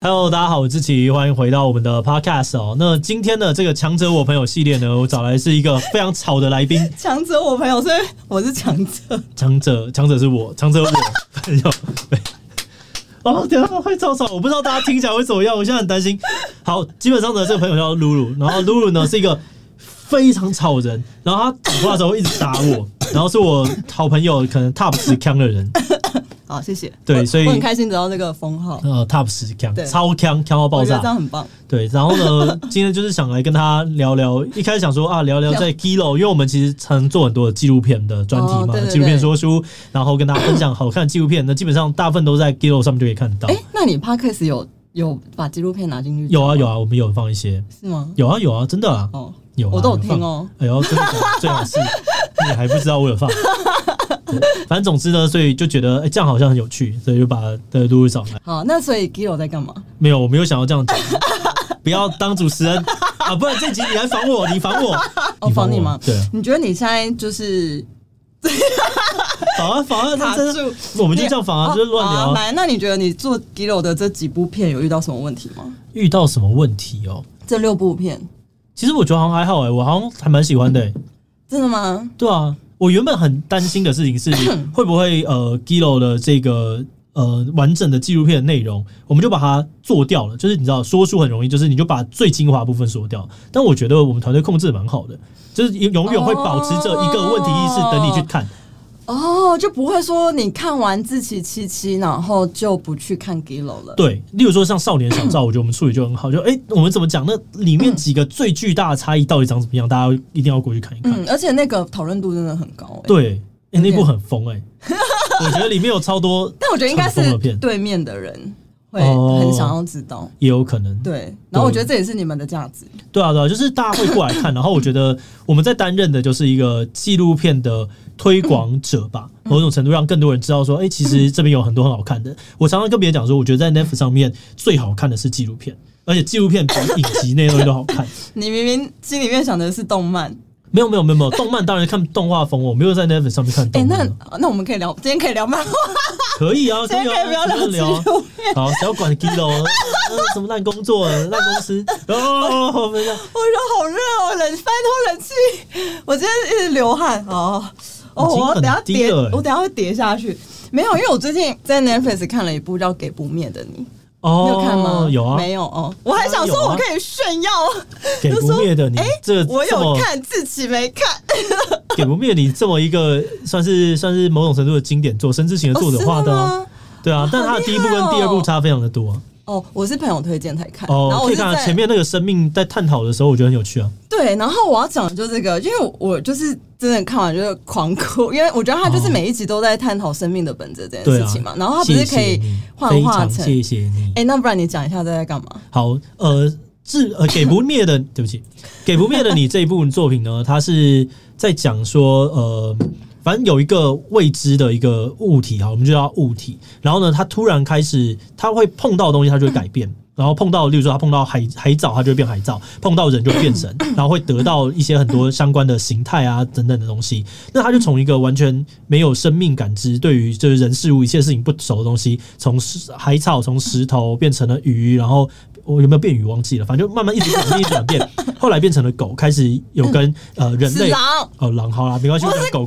Hello， 大家好，我是志奇，欢迎回到我们的 podcast 哦。那今天的这个强者我朋友系列呢，我找来是一个非常吵的来宾。强者我朋友，所以我是强者。强者是我，强者我朋友。哦，等一下会超吵，我不知道大家听起来会怎么样，我现在很担心。好，基本上呢，这个朋友叫 Ruru， 然后 Ruru 呢是一个非常吵人，然后他讲话的时候一直打我，然后是我好朋友可能 top 10呛的人。好，谢谢。对，所以我很开心得到那个封号。Top 10强，超强，强到爆炸，我觉得这样很棒。对，然后呢，今天就是想来跟他聊聊。一开始想说啊，聊聊在 Giloo， 因为我们其实常做很多纪录片的专题嘛，对对对，纪录片说书，然后跟大家分享好看的纪录片。那基本上大部分都在 Giloo 上面就可以看到。哎，那你 Podcast 有把纪录片拿进去？有啊有啊，我们有放一些。是吗？有啊有啊，真的啊。哦，有啊，我都有听哦。哎呦，真的最好是，你还不知道我有放。反正总之呢，所以就觉得这样好像很有趣，所以就把Ruru找来。好，那所以 Giloo 在干嘛？没有，我没有想要这样讲，不要当主持人啊！不然这集你来防我，你防我，我防你吗？对，你觉得你现在就是防啊，他真的，我们就这样防啊，就是乱聊。来，那你觉得你做 Giloo 的这几部片有遇到什么问题吗？遇到什么问题哦？这6部片，其实我觉得好像还好哎，我好像还蛮喜欢的。真的吗？对啊。我原本很担心的事情是，会不会Giloo 的这个完整的纪录片的内容，我们就把它做掉了。就是你知道，说书很容易，就是你就把最精华的部分说掉。但我觉得我们团队控制蛮好的，就是永远会保持着一个问题意识，等你去看。哦，就不会说你看完志祺77，然后就不去看 Giloo 了。对，例如说像少年小照，我觉得我们处理就很好。就我们怎么讲？那里面几个最巨大的差异到底长怎么样？大家一定要过去看一看。而且那个讨论度真的很高。对，那部很疯我觉得里面有超多，但我觉得应该是对面的人会很想要知道，也有可能。对，然后我觉得这也是你们的价值。对啊，对啊，就是大家会过来看。然后我觉得我们在担任的就是一个纪录片的推广者吧，某种程度让更多人知道说，其实这边有很多很好看的。我常常跟别人讲说，我觉得在 Netflix 上面最好看的是纪录片，而且纪录片比影集那些东西都好看。你明明心里面想的是动漫，没有，动漫当然看动画风，我没有在 Netflix 上面看动漫。那我们可以聊，今天可以聊漫画，可以啊，今天可以不要聊纪录片，好，不要管 Giloo 什么烂工作、烂公司哦，我觉得好热哦，拜托冷气，我今天一直流汗哦。哦，我等一下会跌下去。没有，因为我最近在 Netflix 看了一部叫《给不灭的你》，你有看吗？有啊，没有哦。我还想说，我可以炫耀《给不灭的你》。我有看，自己没看。《给不灭的你》这么一个算是某种程度的经典作，深知情的作者画的，对啊。但他的第一部跟第二部差非常的多。哦，我是朋友推荐才看。然后我可以看前面那个生命在探讨的时候，我觉得很有趣啊。对，然后我要讲的就是这个，因为我就是真的看完就是狂哭，因为我觉得他就是每一集都在探讨生命的本质这件事情嘛。然后他不是可以幻化成？谢谢你。那不然你讲一下在干嘛？好，给不灭的，对不起，给不灭的你这一部作品呢，它是在讲说反正有一个未知的一个物体，好，我们就叫物体。然后呢，它突然开始，它会碰到的东西，它就会改变。然后碰到，例如说，它碰到海藻，它就会变海藻；碰到人就会变人，然后会得到一些很多相关的形态啊等等的东西。那它就从一个完全没有生命感知，对于就是人事物一切事情不熟的东西，从海草、从石头变成了鱼，然后。我有没有变鱼忘记了，反正就慢慢一直转变，后来变成了狗，开始有跟人类狼狼好啦，没关系，我是狗狼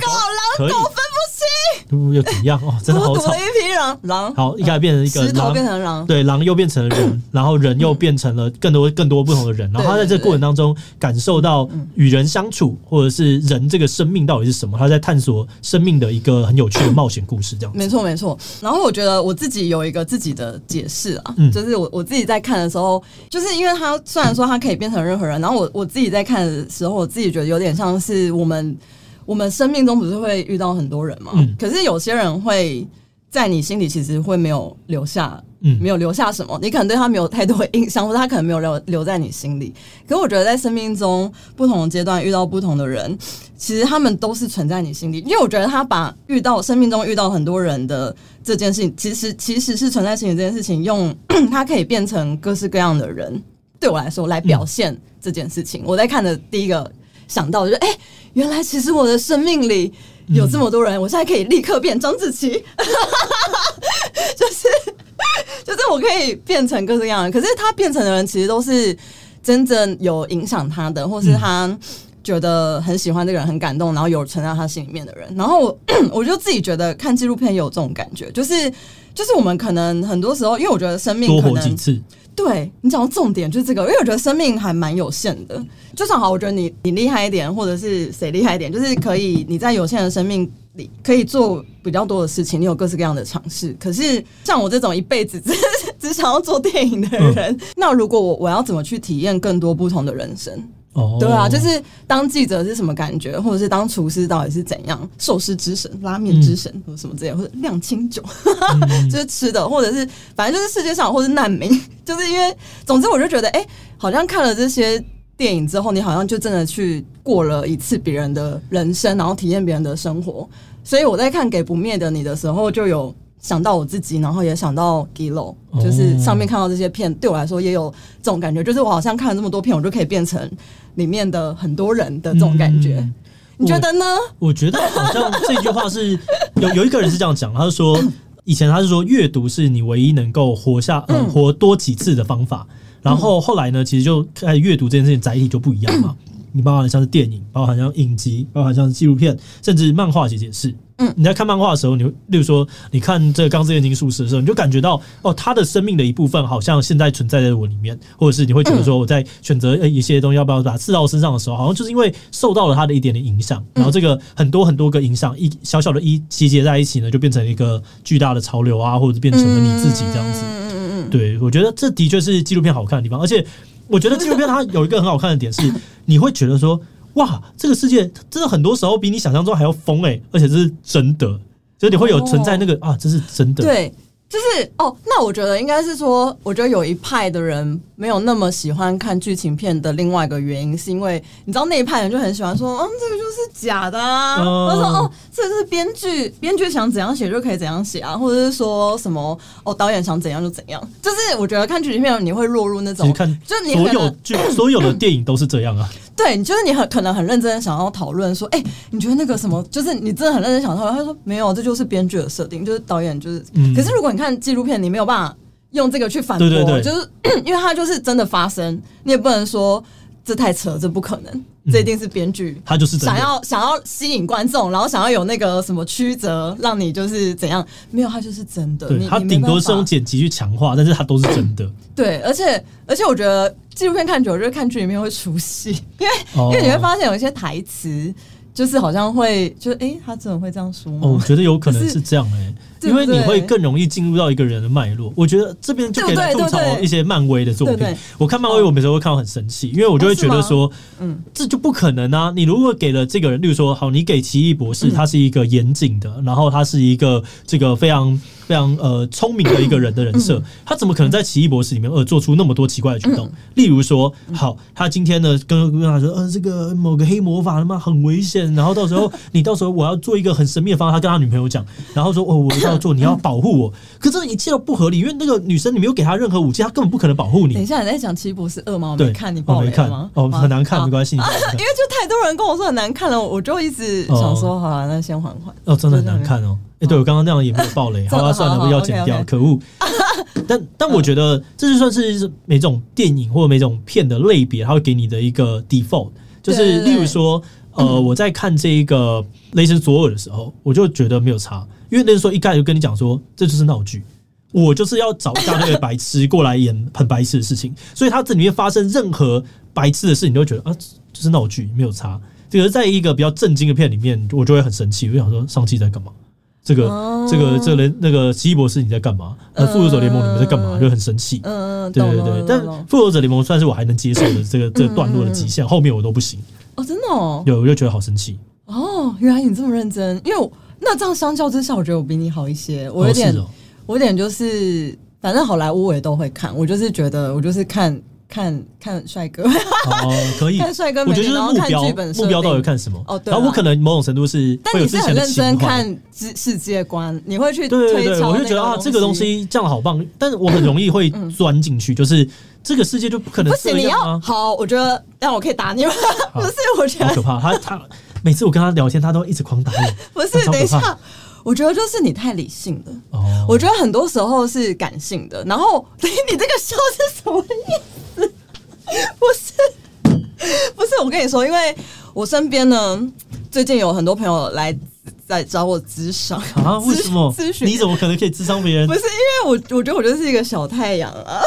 狗分不清，又怎样哦？真的好吵，一批狼，好，一开始变成一个石头变成狼，对，狼又变成了人，然后人又变成了更多不同的人，然后他在这过程当中感受到与人相处，或者是人这个生命到底是什么，他在探索生命的一个很有趣的冒险故事，这样子。没错没错，然后我觉得我自己有一个自己的解释啊，就是我自己在看的时候。就是因为他虽然说他可以变成任何人，然后我自己在看的时候，我自己觉得有点像是我们生命中不是会遇到很多人嘛，可是有些人会在你心里其实会没有留下没有留下什么，你可能对他没有太多印象，或者他可能没有 留在你心里。可是我觉得在生命中不同的阶段遇到不同的人，其实他们都是存在你心里，因为我觉得他把遇到生命中遇到很多人的这件事情，其实是存在心里这件事情，用他可以变成各式各样的人，对我来说来表现这件事情。我在看的第一个想到就是原来其实我的生命里有这么多人，我现在可以立刻变张子琪就是我可以变成各式各样的人，可是他变成的人其实都是真正有影响他的，或是他觉得很喜欢这个人，很感动，然后有存在他心里面的人。然后 我就自己觉得看纪录片也有这种感觉，就是我们可能很多时候，因为我觉得生命可能多活几次，对，你讲到重点就是这个，因为我觉得生命还蛮有限的。就算好，我觉得你厉害一点，或者是谁厉害一点，就是可以你在有限的生命里可以做比较多的事情，你有各式各样的尝试。可是像我这种一辈子只想要做电影的人，那如果我要怎么去体验更多不同的人生？对啊，就是当记者是什么感觉，或者是当厨师到底是怎样，寿司之神、拉面之神，或者什么之类，或者酿清酒就是吃的，或者是反正就是世界上，或者是难民，就是因为总之我就觉得好像看了这些电影之后，你好像就真的去过了一次别人的人生，然后体验别人的生活。所以我在看《给不灭的你》的时候，就有想到我自己，然后也想到 Giloo， 就是上面看到这些片，对我来说也有这种感觉，就是我好像看了这么多片，我就可以变成里面的很多人的这种感觉。你觉得呢？我觉得好像这句话是有一个人是这样讲，他是说以前他是说阅读是你唯一能够活多几次的方法，然后后来呢，其实就开始阅读这件事情载体就不一样嘛。你包含像是电影，包含像影集，包含像是纪录片，甚至漫画其实也是。你在看漫画的时候，例如说你看这个《钢之炼金术师》的时候，你就感觉到他的生命的一部分好像现在存在在我里面，或者是你会觉得说我在选择一些东西要不要把它刺到身上的时候，好像就是因为受到了他的一点点影响，然后这个很多很多个影响小小的一集结在一起呢，就变成一个巨大的潮流啊，或者变成了你自己这样子。对，我觉得这的确是纪录片好看的地方，而且我觉得纪录片它有一个很好看的点是，你会觉得说，哇，这个世界真的很多时候比你想象中还要疯而且这是真的，就是你会有存在那个啊，这是真的。对，就是那我觉得应该是说，我觉得有一派的人没有那么喜欢看剧情片的另外一个原因，是因为你知道那一派人就很喜欢说，这个就是假的啊，或者说这个是编剧想怎样写就可以怎样写啊，或者是说什么导演想怎样就怎样，就是我觉得看剧情片你会落入那种，就你所有的电影都是这样啊。对，就是你可能很认真想要讨论说，你觉得那个什么，就是你真的很认真想讨论，他说没有，这就是编剧的设定，就是导演就是。可是如果你看纪录片，你没有办法用这个去反驳，对，就是因为它就是真的发生，你也不能说这太扯，这不可能，这一定是编剧他就是想要吸引观众，然后想要有那个什么曲折，让你就是怎样，没有，它就是真的。对，它顶多是用剪辑去强化，但是它都是真的。对，而且我觉得。纪录片看久了，就是看剧里面会出戏，因为你会发现有一些台词，就是好像会，就是他真的会这样说吗？我觉得有可能是这样因为你会更容易进入到一个人的脉络。我觉得这边就可以来吐槽一些漫威的作品。对，我看漫威，我每次会看到很生气，因为我就会觉得说，这就不可能啊！你如果给了这个人，例如说，好，你给奇异博士，他是一个严谨的，然后他是一个这个非常聪明的一个人的人设，他怎么可能在奇异博士里面做出那么多奇怪的举动？例如说，好，他今天呢跟他说，这个某个黑魔法他妈很危险，然后到时候你到时候我要做一个很神秘的方法，他跟他女朋友讲，然后说我要做，你要保护我。可这一切都不合理，因为那个女生你没有给她任何武器，她根本不可能保护你。等一下，你在讲奇异博士2吗？我没看，你爆雷了吗？很难看，没关系，因为就太多人跟我说很难看了，我就一直想说，好，那先缓缓。真的很难看哦。对，我刚刚那样也没有爆雷，好吧，算了，要剪掉，可恶。但我觉得这就算是每种电影或每种片的类别，它会给你的一个 default， 就是例如说，我在看这一个雷神索尔的时候，我就觉得没有差，因为雷神索尔一开始就跟你讲说，这就是闹剧。我就是要找一大堆白痴过来演很白痴的事情，所以他这里面发生任何白痴的事情，你都会觉得就是闹剧，没有差。这个在一个比较震惊的片里面，我就会很生气，我就想说，上季在干嘛？这个奇异博士你在干嘛？复仇者联盟你们在干嘛？就很生气。对。但复仇者联盟算是我还能接受的这个段落的极限，后面我都不行。真的哦。有，我就觉得好生气。原来你这么认真，因为那这样相较之下，我觉得我比你好一些。我有点就是反正好莱坞我也都会看，我就是觉得我就是看帅哥，哦，可以看帅哥美女，我觉得就是目标到底看什么？哦，对、啊。然后我可能某种程度是，但你是很认真看世界观，你会去推敲，对，我就觉得啊，这个东西这样好棒，但我很容易会钻进去，就是这个世界就不可能这样、啊、不行，你要好，我觉得让我可以打你吗？不是，我觉得好可怕。他每次我跟他聊天，他都一直狂打我。不是，等一下。我觉得就是你太理性了， 我觉得很多时候是感性的。然后你这个笑是什么意思？不是，我跟你说，因为我身边呢，最近有很多朋友来找我諮商啊？为什么？你怎么可能可以諮商别人？不是，因为我觉得我就是一个小太阳啊。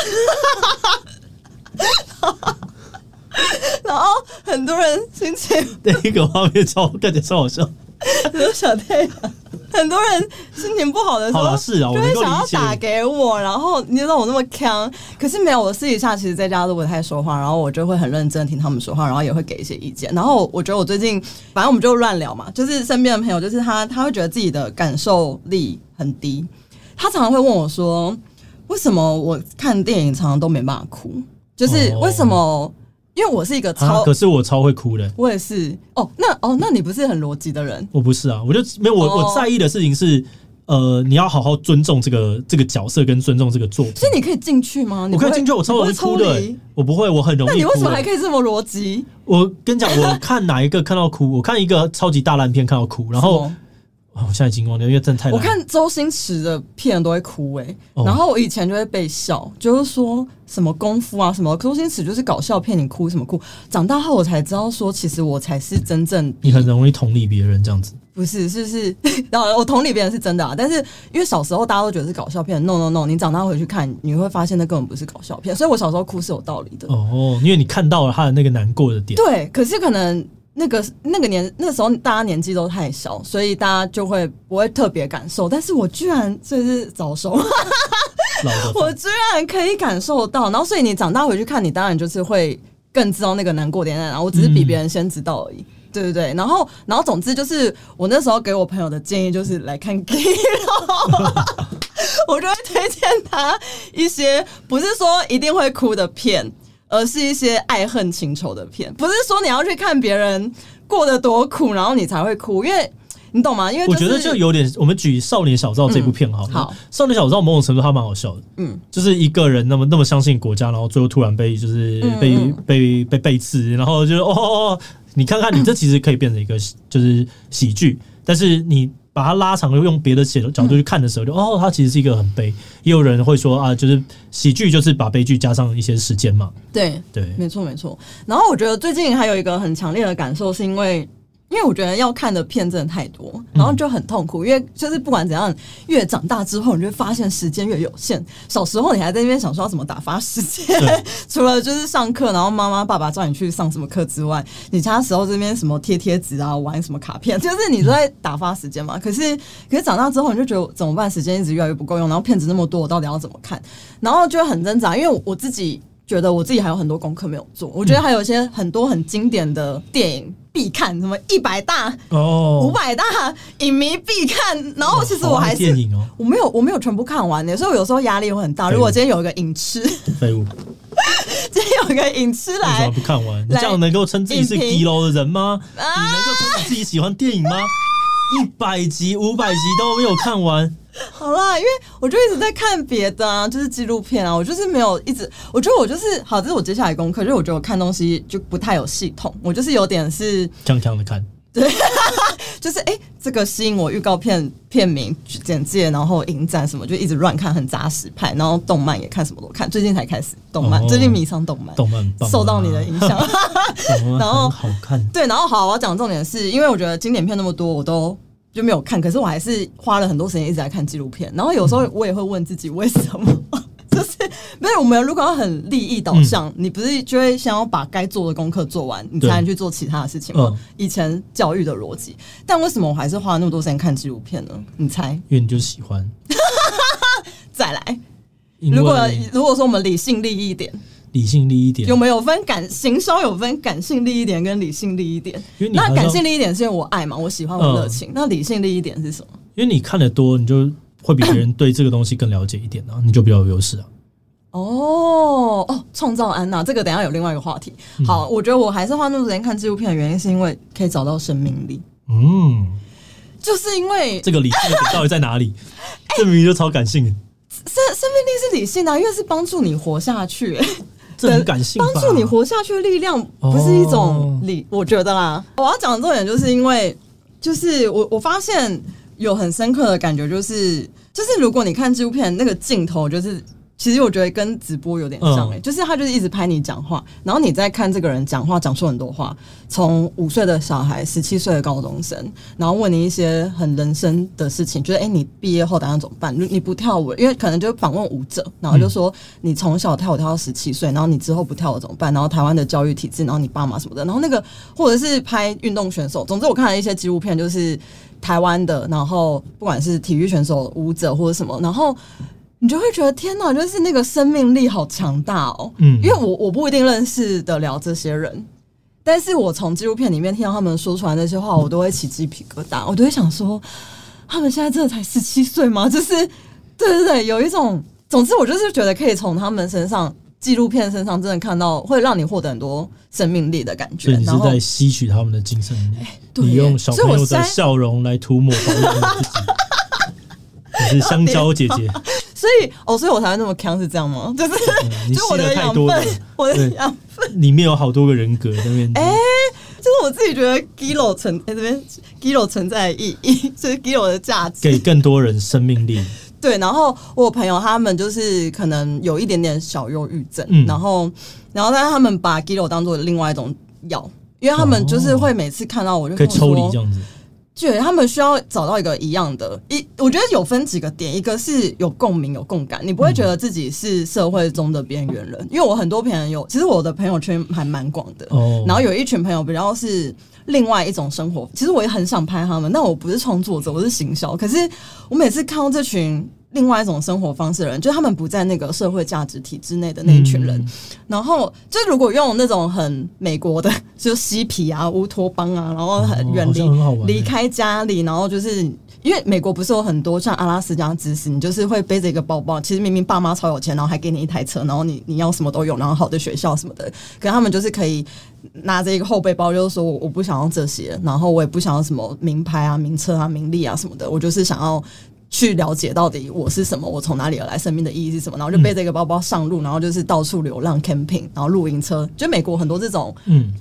然后很多人心情，那个画面感觉超好笑。小太阳，很多人心情不好的时候，就会想要打给我。然后你知道我那么强，可是没有。我私底下其实在家都不太说话，然后我就会很认真听他们说话，然后也会给一些意见。然后我觉得我最近，反正我们就乱聊嘛，就是身边的朋友，就是他会觉得自己的感受力很低，他常常会问我说，为什么我看电影常常都没办法哭？就是为什么？因为我是一个超、啊，可是我超会哭的。我也是哦，那你不是很逻辑的人？我不是啊，我就没有我在意的事情是，你要好好尊重这个角色跟尊重这个作品。所以你可以进去吗？我可以进去，我超容易哭的。我不会，我很容易哭。那你为什么还可以这么逻辑？我跟你讲，我看哪一个看到哭？我看一个超级大烂片看到哭，然后。哦、我现在已经忘了，因为真的太难了。我看周星驰的片都会哭哎、欸哦，然后我以前就会被笑，就是说什么功夫啊什么，周星驰就是搞笑片，你哭什么哭？长大后我才知道说，其实我才是真正你很容易同理别人这样子。不是，是，然后我同理别人是真的啊，但是因为小时候大家都觉得是搞笑片 ，no， 你长大回去看，你会发现那根本不是搞笑片，所以我小时候哭是有道理的哦，因为你看到了他的那个难过的点。对，可是可能。那时候大家年纪都太小，所以大家就会不会特别感受。但是我居然就是早熟，我居然可以感受到。然后，所以你长大回去看，你当然就是会更知道那个难过点在哪。我只是比别人先知道而已，对不对？然后，总之就是我那时候给我朋友的建议就是来看 Giloo 我就会推荐他一些不是说一定会哭的片。而是一些爱恨情仇的片，不是说你要去看别人过得多苦，然后你才会哭，因为你懂吗？因为、就是、我觉得就有点，我们举《少年小照》这部片好了，好，《少年小照》某种程度它蛮好笑的，嗯，就是一个人那么相信国家，然后最后突然被就是被背刺，然后就是哦，你看看你这其实可以变成一个就是喜剧，但是你。把它拉长，用别的角度去看的时候就，哦，它其实是一个很悲。也有人会说啊，就是喜剧就是把悲剧加上一些时间嘛。对，没错。然后我觉得最近还有一个很强烈的感受，是因为我觉得要看的片真的太多，然后就很痛苦。因为就是不管怎样，越长大之后，你就会发现时间越有限。小时候你还在那边想说要怎么打发时间，除了就是上课，然后妈妈爸爸叫你去上什么课之外，你其他时候这边什么贴纸啊，玩什么卡片，就是你都在打发时间嘛。可是长大之后，你就觉得怎么办？时间一直越来越不够用，然后片子那么多，我到底要怎么看？然后就很挣扎，因为我自己。觉得我自己还有很多功课没有做，我觉得还有一些很多很经典的电影必看，什么100大、500大影迷必看。然后其实我还是、哦、我没有全部看完的，所以我有时候压力会很大。如果今天有一个影痴，废物，今天有一个影痴来，为什么不看完？你这样能够称自己是低楼的人吗？你能够称自己喜欢电影吗？100集、500集都没有看完。好啦，因为我就一直在看别的啊，就是纪录片啊，我就是没有一直，我觉得我就是好，这是我接下来功课，就是我觉得我看东西就不太有系统，我就是有点是强的看，对，就是这个吸引我预告片片名、简介，然后影展什么，就一直乱看，很杂食派，然后动漫也看，什么都看，最近才开始动漫，最近迷上动漫棒、啊，受到你的影响，然后好看，对，然后好，我要讲重点是，因为我觉得经典片那么多，我都。就没有看，可是我还是花了很多时间一直在看纪录片。然后有时候我也会问自己，为什么？就是因为我们如果要很利益导向，你不是就会想要把该做的功课做完，你才能去做其他的事情吗？以前教育的逻辑，但为什么我还是花了那么多时间看纪录片呢？你猜？因为你就喜欢。再来，如果说我们理性利益一点，有没有分行销有分感性利益点跟理性利益点？那感性利益点是因为我爱嘛，我喜欢我热情。那理性利益点是什么？因为你看得多，你就会比别人对这个东西更了解一点啊，你就比较有优势啊。哦哦，创造安娜这个等一下有另外一个话题。好，我觉得我还是花那么多时间看纪录片的原因，是因为可以找到生命力。嗯，就是因为这个理性的点到底在哪里？这明明就超感性的。生命力是理性的、啊，因为是帮助你活下去、欸。这很感性吧，帮助你活下去的力量不是一种理，我觉得啦。我要讲的重点就是因为，就是我发现有很深刻的感觉，就是如果你看纪录片那个镜头，就是。其实我觉得跟直播有点像诶、欸，就是他就是一直拍你讲话，然后你在看这个人讲话，讲出很多话，从5岁的小孩、17岁的高中生，然后问你一些很人生的事情，就是你毕业后打算怎么办？你不跳舞，因为可能就访问舞者，然后就说你从小跳舞跳到17岁，然后你之后不跳舞怎么办？然后台湾的教育体制，然后你爸妈什么的，然后那个或者是拍运动选手，总之我看了一些纪录片，就是台湾的，然后不管是体育选手、舞者或者什么，然后。你就会觉得天哪，就是那个生命力好强大哦！嗯，因为我不一定认识得了这些人，但是我从纪录片里面听到他们说出来那些话，我都会起鸡皮疙瘩，我都会想说，他们现在真的才17岁吗？就是对对对，有一种，总之我就是觉得可以从他们身上，纪录片身上真的看到，会让你获得很多生命力的感觉。所以你是在吸取他们的精神力，对你用小朋友的笑容来涂抹保护自己。是香蕉姐姐，所以我才会那么强，是这样吗？就是，就我的养分，我的养分里面有好多个人格在那边。就是我自己觉得 Giloo 存在的意义，就是 Giloo 的价值，给更多人生命力。对，然后我朋友他们就是可能有一点点小忧郁症，然后但是他们把 Giloo 当作另外一种药，因为他们就是会每次看到我就可以抽离这样子。对，他们需要找到一个一样的，我觉得有分几个点，一个是有共鸣、有共感，你不会觉得自己是社会中的边缘人，因为我很多朋友，其实我的朋友圈还蛮广的，然后有一群朋友比较是另外一种生活，其实我也很想拍他们，但我不是创作者，我是行销，可是我每次看到这群另外一种生活方式的人，就是他们不在那个社会价值体制内的那一群人，然后就如果用那种很美国的，就嬉皮啊、乌托邦啊，然后很远离、离开家里，然后就是因为美国不是有很多像阿拉斯加之死，你就是会背着一个包包，其实明明爸妈超有钱，然后还给你一台车，然后你要什么都有，然后好的学校什么的，可是他们就是可以拿着一个后背包，就是说我不想要这些，然后我也不想要什么名牌啊、名车啊、名利啊什么的，我就是想要。去了解到底我是什么，我从哪里而来，生命的意义是什么，然后就背着一个包包上路，然后就是到处流浪 camping， 然后露营车，就美国很多这种，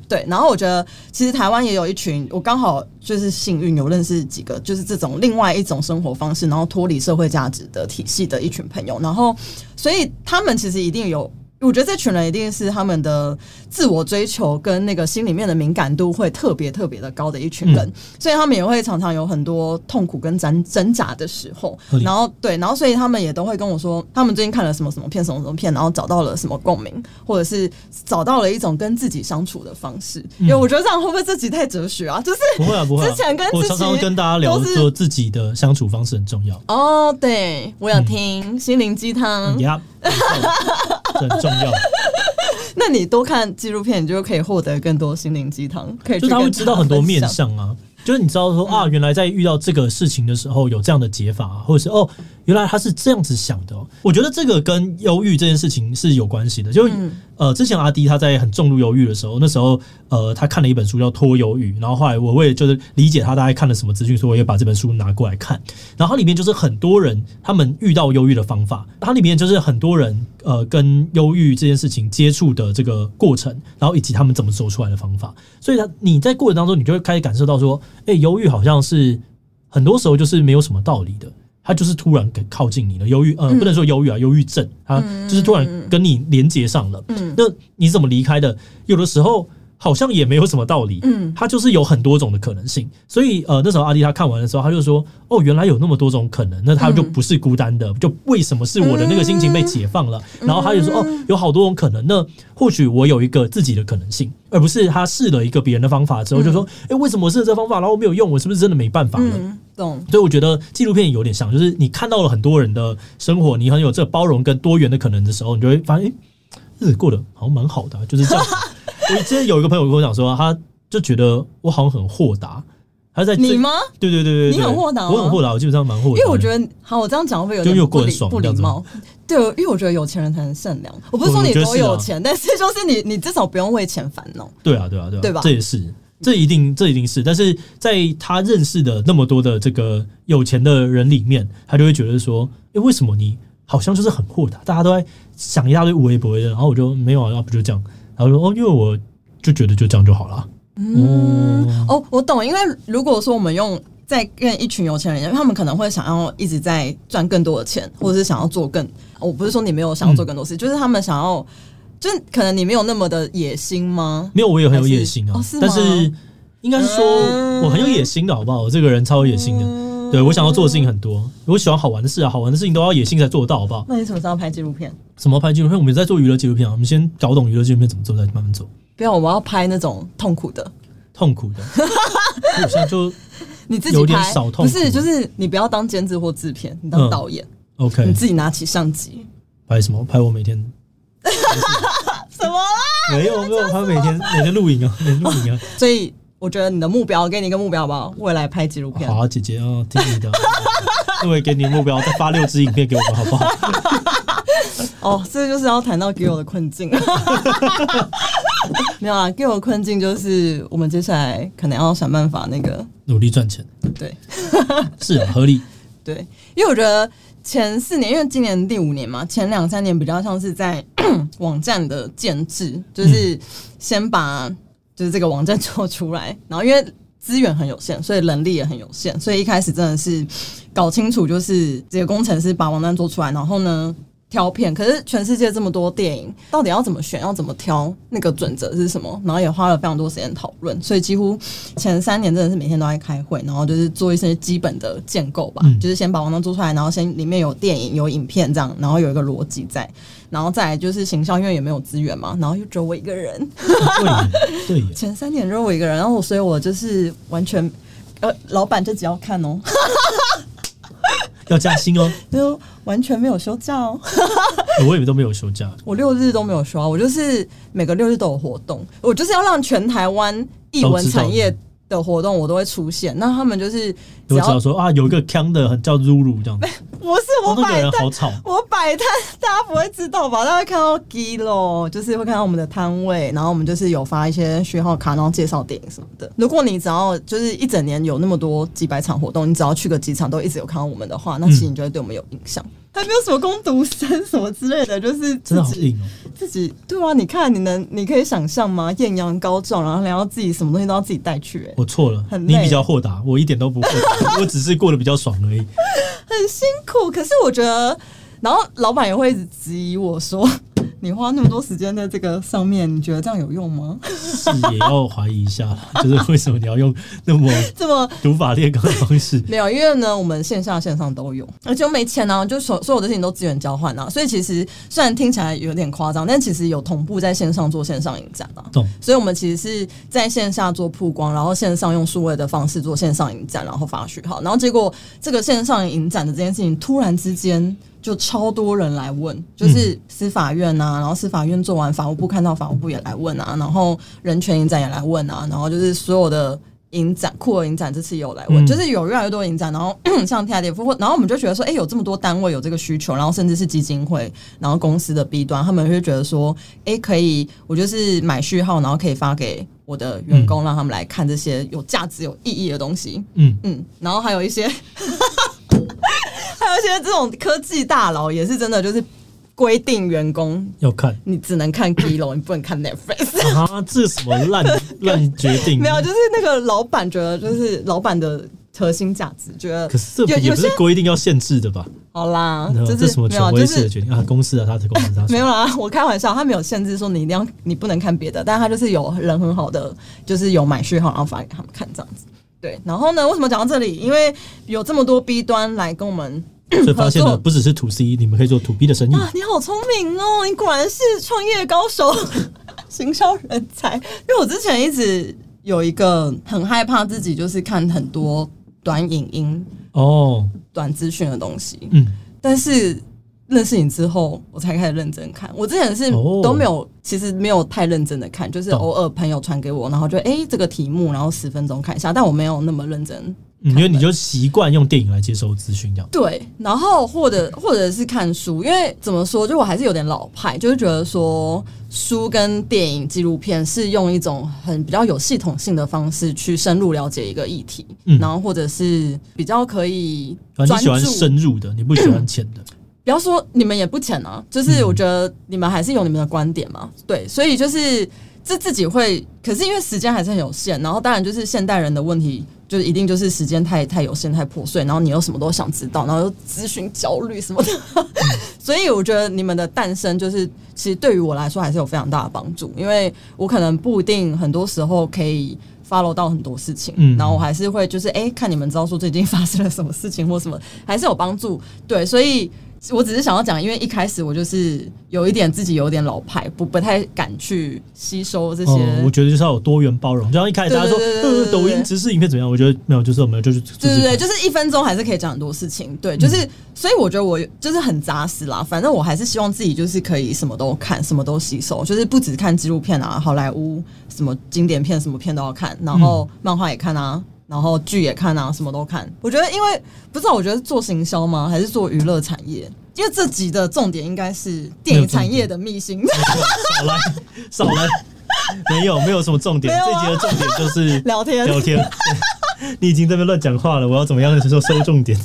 对。然后我觉得其实台湾也有一群，我刚好就是幸运有认识几个，就是这种另外一种生活方式，然后脱离社会价值的体系的一群朋友，然后所以他们其实一定有。我觉得这群人一定是他们的自我追求跟那个心里面的敏感度会特别特别的高的一群人，所以他们也会常常有很多痛苦跟挣扎的时候。然后对，然后所以他们也都会跟我说，他们最近看了什么什么片，什么什么片，然后找到了什么共鸣，或者是找到了一种跟自己相处的方式。因为我觉得这样会不会自己太哲学啊？就是不会啊，不会。之前跟自己我常常跟大家聊说自己的相处方式很重要。哦，对，我有听心灵鸡汤。很重要。那你多看纪录片，你就可以获得更多心灵鸡汤。可以，就他会知道很多面向啊。就是你知道说啊，原来在遇到这个事情的时候有这样的解法，或者是哦，原来他是这样子想的。我觉得这个跟忧郁这件事情是有关系的。就之前阿迪他在很重度忧郁的时候，那时候他看了一本书叫《脱忧郁》，然后后来我也就是理解他大概看了什么资讯，所以我也把这本书拿过来看。然后它里面就是很多人他们遇到忧郁的方法，它里面就是很多人跟忧郁这件事情接触的这个过程，然后以及他们怎么走出来的方法。所以你在过程当中，你就会开始感受到说。忧郁好像是很多时候就是没有什么道理的，它就是突然靠近你了。忧郁，不能说忧郁啊，忧郁症，它就是突然跟你连接上了。那你怎么离开的？有的时候好像也没有什么道理。它就是有很多种的可能性。所以那时候阿迪他看完的时候，他就说：“哦，原来有那么多种可能，那他就不是孤单的。就为什么是我的那个心情被解放了？然后他就说：哦，有好多种可能，那或许我有一个自己的可能性。”而不是他试了一个别人的方法之后就说：“为什么我试了这方法，然后没有用？我是不是真的没办法了？”懂。所以我觉得纪录片有点像，就是你看到了很多人的生活，你很有这包容跟多元的可能的时候，你就会发现，日子过得好像蛮好的，就是这样。我之前有一个朋友跟我讲说，他就觉得我好像很豁达，他在你吗？对对对对，你很豁达，我很豁达，我基本上蛮豁达。因为我觉得，好，我这样讲会不会有点不礼貌？对，因为我觉得有钱人才能善良。我不是说你都有钱，但是就是你至少不用为钱烦恼。对啊，对啊，对啊，对吧？这也是。这一定是，但是在他认识的那么多的这个有钱的人里面，他就会觉得说，欸，为什么你好像就是很豁达，大家都在想一大堆无微不微的，然后我就没有啊，不就这样，然后说哦，因为我就觉得就这样就好了。嗯，哦，我懂，因为如果说我们用在跟一群有钱人，他们可能会想要一直在赚更多的钱，或者是想要做更，我不是说你没有想要做更多事，就是他们想要。就可能你没有那么的野心吗？没有，我也很有野心啊。是哦，是吗？但是应该是说我很有野心的，好不好？我这个人超有野心的。对，我想要做的事情很多，我喜欢好玩的事啊，好玩的事情都要野心才做得到，好不好？那你什么时候拍纪录片？什么拍纪录片？我们在做娱乐纪录片啊，我们先搞懂娱乐纪录片怎么做，再慢慢做。不要，我们要拍那种痛苦的。痛苦的，我现在就你自己有点少痛苦。不是，就是你不要当监制或制片，你当导演。OK， 你自己拿起相机拍什么？拍我每天。什么啦？没有没有，他每天录影啊，每天录影啊。所以我觉得你的目标，给你一个目标吧，未来拍纪录片。好啊，姐姐啊，哦，听你的。我也给你目标，再发6支影片给我们，好不好？哦，这就是要谈到 Giloo 的困境。没有啊 ，Giloo 的困境就是我们接下来可能要想办法那个努力赚钱。对，是啊，合理。对，因为我觉得。前4年，因为今年第5年嘛，前2、3年比较像是在网站的建制，就是先把就是这个网站做出来，然后因为资源很有限，所以人力也很有限，所以一开始真的是搞清楚，就是这个工程师把网站做出来，然后呢挑片。可是全世界这么多电影，到底要怎么选，要怎么挑，那个准则是什么？然后也花了非常多时间讨论，所以几乎前3年真的是每天都在开会，然后就是做一些基本的建构吧，就是先把网站做出来，然后先里面有电影、有影片这样，然后有一个逻辑在。然后再来就是行销，因为也没有资源嘛，然后又只有我一个人。对，前3年只有我一个人，然后所以我就是完全，老板就只要看哦，要加薪哦，就完全没有休假哦。我也都没有休假，我6日都没有休啊，我就是每个6日都有活动，我就是要让全台湾艺文产业的活动我都会出现。那他们就是只要说啊，有一个腔的叫 Ruru 这样子，不是我摆摊，我摆摊大家不会知道吧？大家会看到 Giloo， 就是会看到我们的摊位，然后我们就是有发一些序号卡，然后介绍电影什么的。如果你只要就是一整年有那么多几百场活动，你只要去个几场都一直有看到我们的话，那其实你就会对我们有印象。还没有什么工读生什么之类的，就是真的好硬哦。自己对啊，你看你可以想象吗？艳阳高照，然后还要自己什么东西都要自己带去，欸。我错了，你比较豁达，我一点都不豁达，我只是过得比较爽而已。很辛苦，可是我觉得，然后老板也会一直质疑我说：“你花那么多时间在这个上面，你觉得这样有用吗？”是也要怀疑一下，就是为什么你要用那么这么土法炼钢的方式？没有，因为呢，我们线下线上都有，而且我没钱啊，就所有的事情都资源交换啊。所以其实虽然听起来有点夸张，但其实有同步在线上做线上影展啊。所以我们其实是在线下做曝光，然后线上用数位的方式做线上影展，然后发序号，然后结果这个线上影展的这件事情突然之间。就超多人来问，就是司法院啊，然后司法院做完，法务部看到法务部也来问啊，然后人权影展也来问啊，然后就是所有的影展，酷儿影展这次也有来问，就是有越来越多影展，然后像 TIDF， 然后我们就觉得说，有这么多单位有这个需求，然后甚至是基金会，然后公司的 B 端，他们就觉得说，可以，我就是买序号，然后可以发给我的员工，让他们来看这些有价值、有意义的东西。然后还有一些。还有一些这种科技大佬也是真的，就是规定员工要看，你只能看 Giloo， 你不能看 Netflix 啊！这什么烂决定？没有，就是那个老板觉得，就是老板的核心价值，觉得可是这也不是规定要限制的吧？好啦，这是什么权威式的决定啊？公司啊，他的公司没有啦，我开玩笑，他没有限制说你一定要，你不能看别的，但他就是有人很好的，就是有买序号，然后发给他们看这样子。对，然后呢？为什么讲到这里？因为有这么多 B 端来跟我们合作，所以发现了不只是 To C， 你们可以做 To B 的生意啊！你好聪明哦，你果然是创业高手，行销人才。因为我之前一直有一个很害怕自己就是看很多短影音、短资讯的东西，但是认识你之后，我才开始认真看。我之前是都没有，其实没有太认真的看，就是偶尔朋友传给我，然后就这个题目，然后10分钟看一下，但我没有那么认真。因为你就习惯用电影来接收资讯，这样对，然后或者是看书，因为怎么说，就我还是有点老派，就是觉得说书跟电影、纪录片是用一种很比较有系统性的方式去深入了解一个议题，然后或者是比较可以专注。你喜欢深入的，你不喜欢浅的。不要说你们也不浅啊，就是我觉得你们还是有你们的观点嘛，对，所以就是这自己会，可是因为时间还是很有限，然后当然就是现代人的问题。就是一定就是时间太有限太破碎，然后你又什么都想知道，然后又咨询焦虑什么的，所以我觉得你们的诞生就是其实对于我来说还是有非常大的帮助，因为我可能不一定很多时候可以 follow 到很多事情，然后我还是会就是看你们知道说最近发生了什么事情或什么，还是有帮助，对，所以我只是想要讲，因为一开始我就是有一点自己有点老派，不太敢去吸收这些。我觉得就是要有多元包容，就像一开始大家说抖音时事影片怎么样，我觉得没有，就是我们就是对，就是1分钟还是可以讲很多事情，对，就是所以我觉得我就是很扎实啦。反正我还是希望自己就是可以什么都看，什么都吸收，就是不只看纪录片啊，好莱坞什么经典片什么片都要看，然后漫画也看啊。然后剧也看啊，什么都看。我觉得，因为不知道，我觉得是做行销吗，还是做娱乐产业？因为这集的重点应该是电影产业的秘辛。少来，没有什么重点。这集的重点就是聊天。你已经在那边乱讲话了，我要怎么样收重点？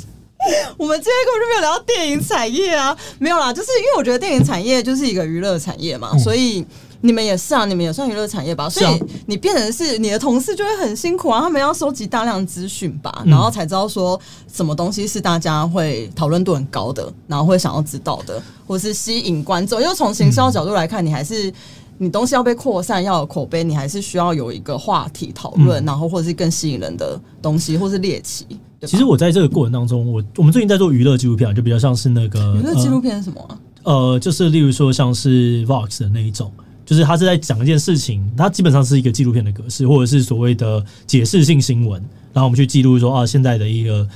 我们今天根本就没有聊到电影产业啊，没有啦，就是因为我觉得电影产业就是一个娱乐产业嘛，所以。你们也是啊，你们也算娱乐产业吧，所以你变成是你的同事就会很辛苦啊，他们要收集大量资讯吧，然后才知道说什么东西是大家会讨论度很高的，然后会想要知道的，或是吸引观众。因为从行销角度来看，你还是你东西要被扩散，要有口碑，你还是需要有一个话题讨论，然后或者是更吸引人的东西，或是猎奇。其实我在这个过程当中，我们最近在做娱乐纪录片，就比较像是那个娱乐纪录片是什么啊？就是例如说像是 Vox 的那一种。就是他是在讲一件事情，他基本上是一个纪录片的格式，或者是所谓的解释性新闻，然后我们去记录说啊，现在的一个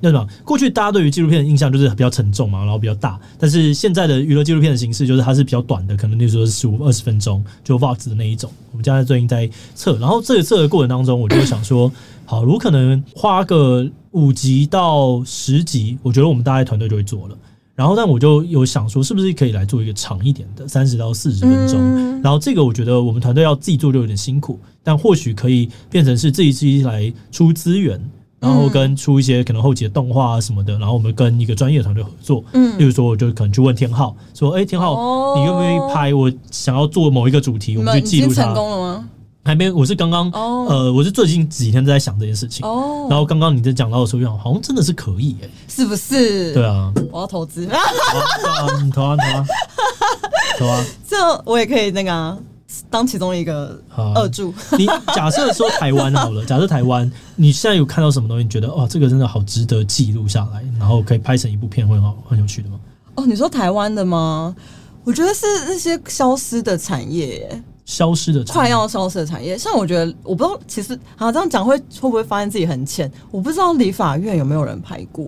那什么，过去大家对于纪录片的印象就是比较沉重嘛，然后比较大，但是现在的娱乐纪录片的形式就是它是比较短的，可能例如说是15-20分钟，就 Vox 的那一种。我们现在最近在测，然后这个测的过程当中，我就会想说，好，如果可能花个5集到10集，我觉得我们大概团队就会做了。然后但我就有想说是不是可以来做一个长一点的30到40分钟、然后这个我觉得我们团队要自己做就有点辛苦，但或许可以变成是自己来出资源，然后跟出一些可能后期的动画啊什么的，然后我们跟一个专业的团队合作，例如说我就可能去问天浩说天浩、你愿不愿意拍我想要做某一个主题，我们去记录它。你已经成功了吗？还没，我是刚刚我是最近几天在想这件事情。然后刚刚你在讲到的时候，好像真的是可以是不是？对啊，我要投资。投啊！这我也可以那个当其中一个二助。你假设说台湾好了，假设台湾，你现在有看到什么东西，你觉得哇，这个真的好值得记录下来，然后可以拍成一部片，会很有趣的吗？哦，你说台湾的吗？我觉得是那些消失的产业消失的快要消失的产业，像我觉得我不知道，其实好这样讲会不会发现自己很浅？我不知道理发院有没有人拍过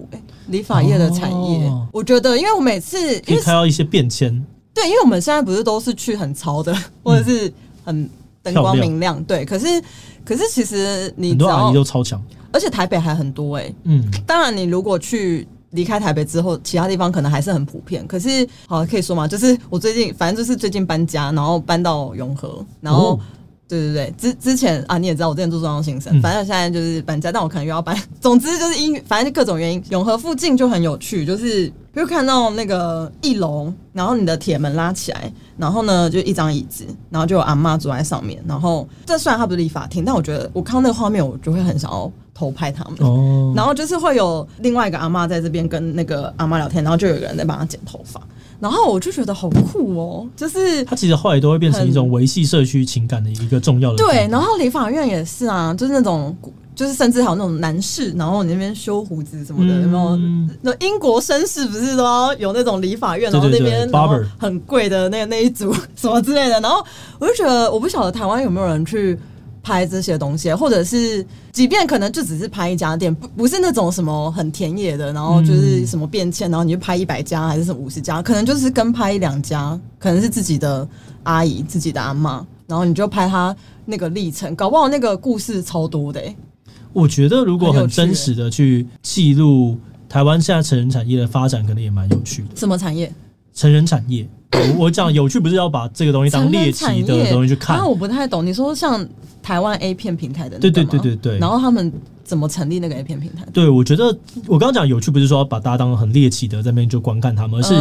理发业的产业，我觉得因为我每次可以看到一些变迁，对，因为我们现在不是都是去很潮的，或者是很灯光明亮，对，可是其实你很多阿姨都超强，而且台北还很多当然你如果去。离开台北之后，其他地方可能还是很普遍。可是，好可以说嘛，就是我最近，反正就是最近搬家，然后搬到永和，然后，对，之前啊，你也知道我之前住中央新生，反正现在就是搬家，但我可能又要搬。总之就是反正各种原因，永和附近就很有趣，就是比如看到那个一楼，然后你的铁门拉起来，然后呢就一张椅子，然后就有阿嬷坐在上面，然后这虽然它不是理发厅，但我觉得我看到那个画面，我就会很想要。偷拍他们然后就是会有另外一个阿嬤在这边跟那个阿嬤聊天，然后就有一个人在帮她剪头发，然后我就觉得好酷就是它其实后来都会变成一种维系社区情感的一个重要的对，然后理发院也是啊，就是那种就是甚至还有那种男士，然后你那边修胡子什么的，有没有？那英国绅士不是都要有那种理发院，然后那边很贵的那一组什么之类的，然后我就觉得我不晓得台湾有没有人去。拍这些东西，或者是即便可能就只是拍一家店，不是那种什么很田野的，然后就是什么变迁，然后你就拍100家还是什么50家，可能就是跟拍1-2家，可能是自己的阿姨、自己的阿嬷，然后你就拍她那个历程，搞不好那个故事超多的、欸。我觉得如果很真实的去记录台湾现在成人产业的发展，可能也蛮有趣的。什么产业？成人产业。我讲有趣不是要把这个东西当猎奇的东西去看，但我不太懂。你说像台湾 A 片平台的那个吗？对，然后他们怎么成立那个 A 片平台？对，我觉得我刚刚讲有趣不是说要把大家当很猎奇的在那边就观看他们，而是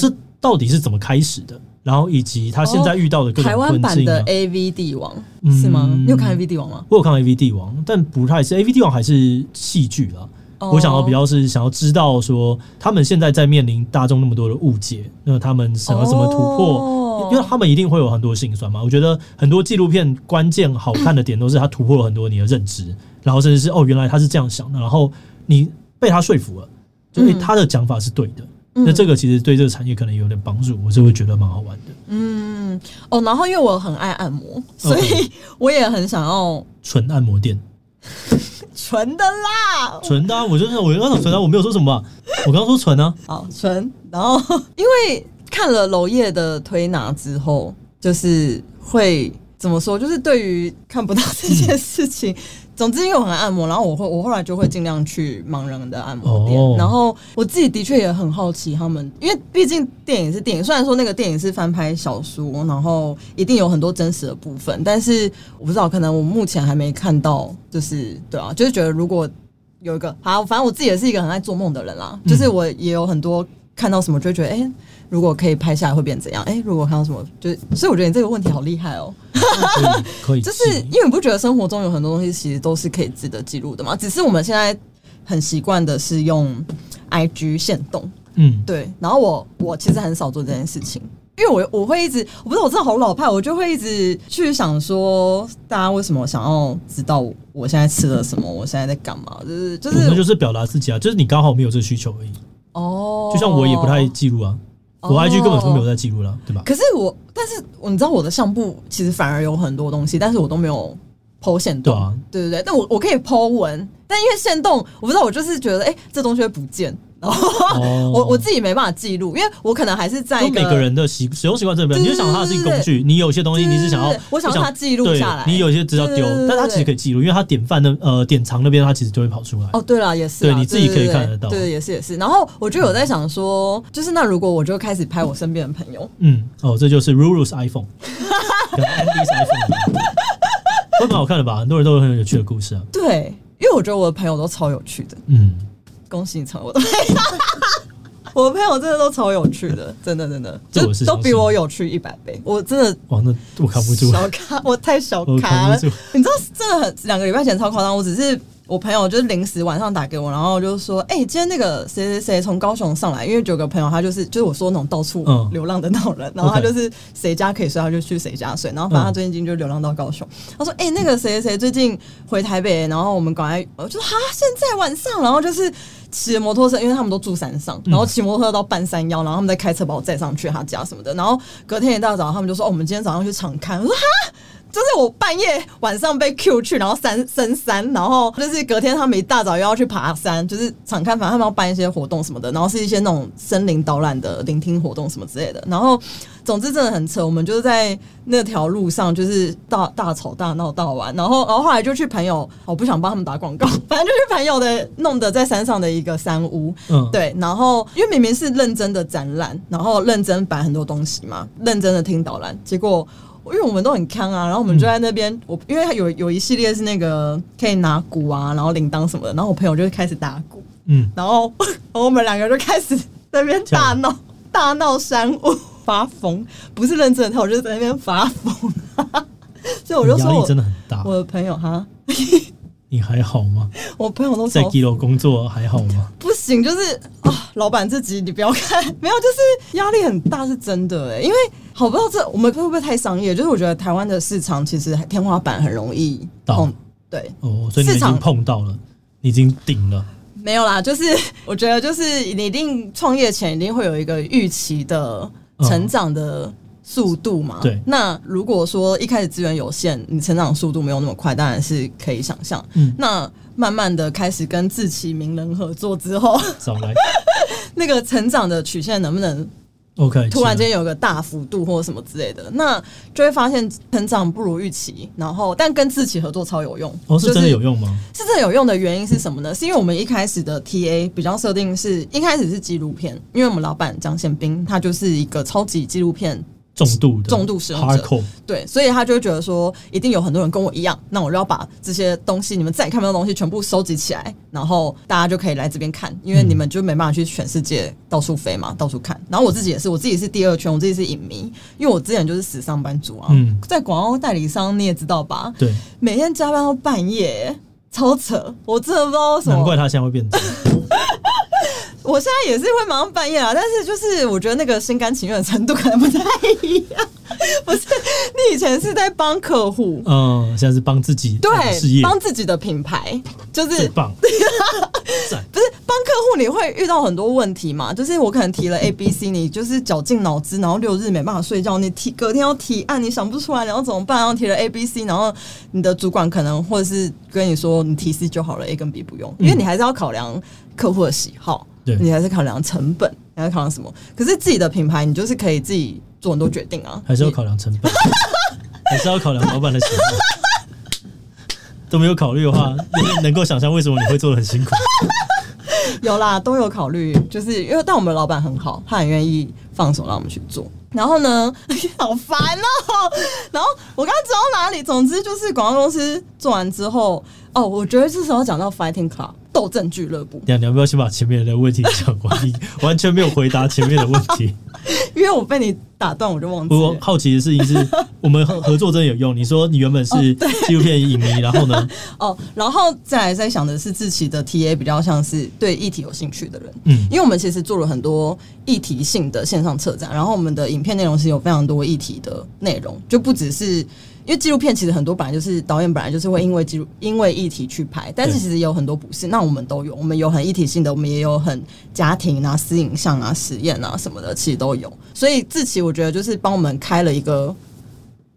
这到底是怎么开始的，然后以及他现在遇到的各种困境、啊台湾版的 AV 帝王、是吗？你有看 AV 帝王吗？我有看 AV 帝王，但不太是 AV 帝王，还是戏剧啦。我想要比较是想要知道说，他们现在在面临大众那么多的误解，那他们想要怎么突破？因为他们一定会有很多辛酸嘛。我觉得很多纪录片关键好看的点都是他突破了很多你的认知，然后甚至是原来他是这样想的，然后你被他说服了，就他的讲法是对的。那这个其实对这个产业可能有点帮助，我是会觉得蛮好玩的。然后因为我很爱按摩，所以我也很想要纯按摩店。纯的啦，纯的、啊，我刚说纯的，我没有说什么吧？我刚说纯啊，好纯。然后因为看了娄烨的推拿之后，就是会怎么说？就是对于看不到这件事情，总之因为我很爱按摩，然后我后来就会尽量去盲人的按摩店。然后我自己的确也很好奇他们，因为毕竟电影是电影，虽然说那个电影是翻拍小说，然后一定有很多真实的部分，但是我不知道，可能我目前还没看到，就是对啊，就是觉得如果有一个好，反正我自己也是一个很爱做梦的人啦，就是我也有很多看到什么就会觉得如果可以拍下来会变怎样？如果看到什么，就是所以我觉得你这个问题好厉害哦。可以，就是因为你不觉得生活中有很多东西其实都是可以值得记录的吗？只是我们现在很习惯的是用 IG 限动，对。然后我其实很少做这件事情，因为我会一直，我不知道，我真的好老派，我就会一直去想说，大家为什么想要知道我现在吃了什么，我现在在干嘛？那就是表达自己啊，就是你刚好没有这需求而已。就像我也不太记录啊。我 IG 根本都没有在记录了，对吧？可是你知道我的相簿其实反而有很多东西，但是我都没有 po 限动，对。但我可以 po 文，但因为限动，我不知道，我就是觉得这东西会不见，然后我自己没办法记录，因为我可能还是在一个每个人的使用习惯这边，你就想它是一个工具，你有些东西你是想要，我想它记录下来，你有些资料丢，但它其实可以记录，因为它典藏那边它其实就会跑出来。对啦，也是，对你自己可以看得到，对，也是。然后我就有在想说，就是那如果我就开始拍我身边的朋友，这就是 Ruru's iPhone， 跟 Andy's iPhone， 都蛮好看的吧？很多人都有很有趣的故事啊。对，因为我觉得我的朋友都超有趣的，恭喜你成为我的朋友，我的朋友真的都超有趣的，真的，就都比我有趣100倍。我真的哇，那我扛不住，我太小咖了。你知道，真的2个礼拜前超夸张，我只是我朋友就是临时晚上打给我，然后就说，今天那个谁谁谁从高雄上来，因为有个朋友他就是我说那种到处流浪的那种人，然后他就是谁家可以睡他就去谁家睡，然后反正他最近就流浪到高雄，他说那个谁谁谁最近回台北，然后我们赶快，我就说哈现在晚上，然后就是。骑摩托车，因为他们都住山上，然后骑摩托车到半山腰，然后他们再开车把我载上去他家什么的。然后隔天一大早，他们就说：“我们今天早上去场勘。”我说：“哈，就是我半夜晚上被 Q 去，然后深山，然后就是隔天他们一大早又要去爬山，就是场勘，反正他们要办一些活动什么的，然后是一些那种森林导览的聆听活动什么之类的。然后总之真的很扯，我们就是在那条路上就是大吵大闹大玩，然后后来就去朋友，我不想帮他们打广告，反正就去朋友的弄得在山上的一个。”一个山屋，对，然后因为明明是认真的展览，然后认真摆很多东西嘛，认真的听导览，结果因为我们都很鏘啊，然后我们就在那边，因为有一系列是那个可以拿鼓啊，然后铃铛什么的，然后我朋友就开始打鼓，然后我们2个就开始在那边大闹山屋，发疯，不是认真的跳，我就在那边发疯，所以我就说压力真的很大，我的朋友哈。你还好吗？我朋友都在 Giloo 工作还好吗？不行，就是老板自己你不要看，没有，就是压力很大，是真的因为好不知道我们会不会太商业？就是我觉得台湾的市场其实天花板很容易碰，对所以你已经碰到了，你已经顶了。没有啦，就是我觉得就是你一定创业前一定会有一个预期的成长的。速度嘛。对。那如果说一开始资源有限，你成长速度没有那么快，当然是可以想象。嗯。那慢慢的开始跟志祺名人合作之后，少来那个成长的曲线能不能？OK， 突然间有个大幅度或什么之类的，那就会发现成长不如预期。然后，但跟志祺合作超有用。哦，是真的有用吗？是真的有用的原因是什么呢？是因为我们一开始的 TA 比较设定是一开始是纪录片，因为我们老板蒋宪斌他就是一个超级纪录片重度使用者，对，所以他就会觉得说，一定有很多人跟我一样，那我就要把这些东西，你们再也看不到的东西，全部收集起来，然后大家就可以来这边看，因为你们就没办法去全世界到处飞嘛，到处看。然后我自己也是，我自己是第二圈，我自己是影迷，因为我之前就是死上班族啊，在广告代理商你也知道吧，对，每天加班到半夜，超扯，我真的不知道什么，难怪他现在会变。我现在也是会忙到半夜啦，但是就是我觉得那个心甘情愿的程度可能不太一样。不是，你以前是在帮客户，现在是帮自己，对，事业，帮自己的品牌，就是最棒。不是帮客户，你会遇到很多问题嘛？就是我可能提了 A、B、C， 你就是绞尽脑汁，然后六日没办法睡觉，你提隔天要提案，你想不出来，然后怎么办？然后提了 A、B、C， 然后你的主管可能或者是跟你说，你提 C 就好了 ，A 跟 B 不用，因为你还是要考量客户的喜好。你还是考量成本，你还是考量什么？可是自己的品牌，你就是可以自己做很多决定啊。还是要考量成本，还是要考量老板的喜好。都没有考虑的话，能够想象为什么你会做得很辛苦。有啦，都有考虑，就是因为但我们的老板很好，他很愿意放手让我们去做。然后呢，好烦哦。然后我刚刚走到哪里？总之就是广告公司做完之后，哦，我觉得这时候讲到 Fighting Club。斗阵俱乐部，你要不要先把前面的问题讲完？你完全没有回答前面的问题，因为我被你打断，我就忘记了。我好奇的事情是，我们合作真的有用。你说你原本是纪录片影迷，然后呢？哦，然后再来在想的是，志祺的 TA 比较像是对议题有兴趣的人，因为我们其实做了很多议题性的线上策展，然后我们的影片内容是有非常多议题的内容，就不只是。因为纪录片其实很多本来就是导演本来就是会因为议题去拍，但是其实有很多不是，那我们都有，我们有很议题性的，我们也有很家庭啊、私影像啊、实验啊什么的，其实都有。所以志祺我觉得就是帮我们开了一个，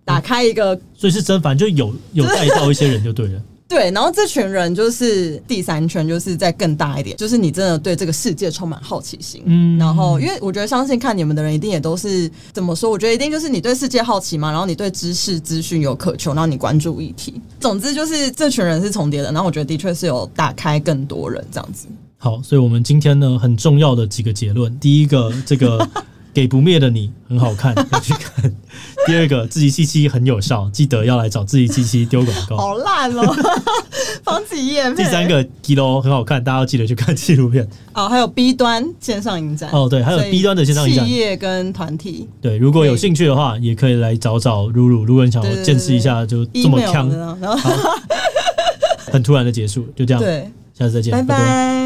打开一个，所以是真反就有带到一些人就对了。对，然后这群人就是第三圈，就是再更大一点，就是你真的对这个世界充满好奇心。然后因为我觉得相信看你们的人一定也都是怎么说？我觉得一定就是你对世界好奇嘛，然后你对知识资讯有渴求，然后你关注议题。总之就是这群人是重叠的，然后我觉得的确是有打开更多人这样子。好，所以我们今天呢很重要的几个结论，第一个这个。给不灭的你很好看，要去看。第二个，志祺77很有效，记得要来找志祺77丢广告。好烂哦，方自己业配。第三个 Giloo 很好看，大家要记得去看纪录片。哦，还有 B 端线上影展。哦，对，还有 B 端的线上影展。企业跟团体。对，如果有兴趣的话，也可以来找 Ruru。如果你想要见识一下，就这么强。很突然的结束，就这样。对，下次再见，拜拜。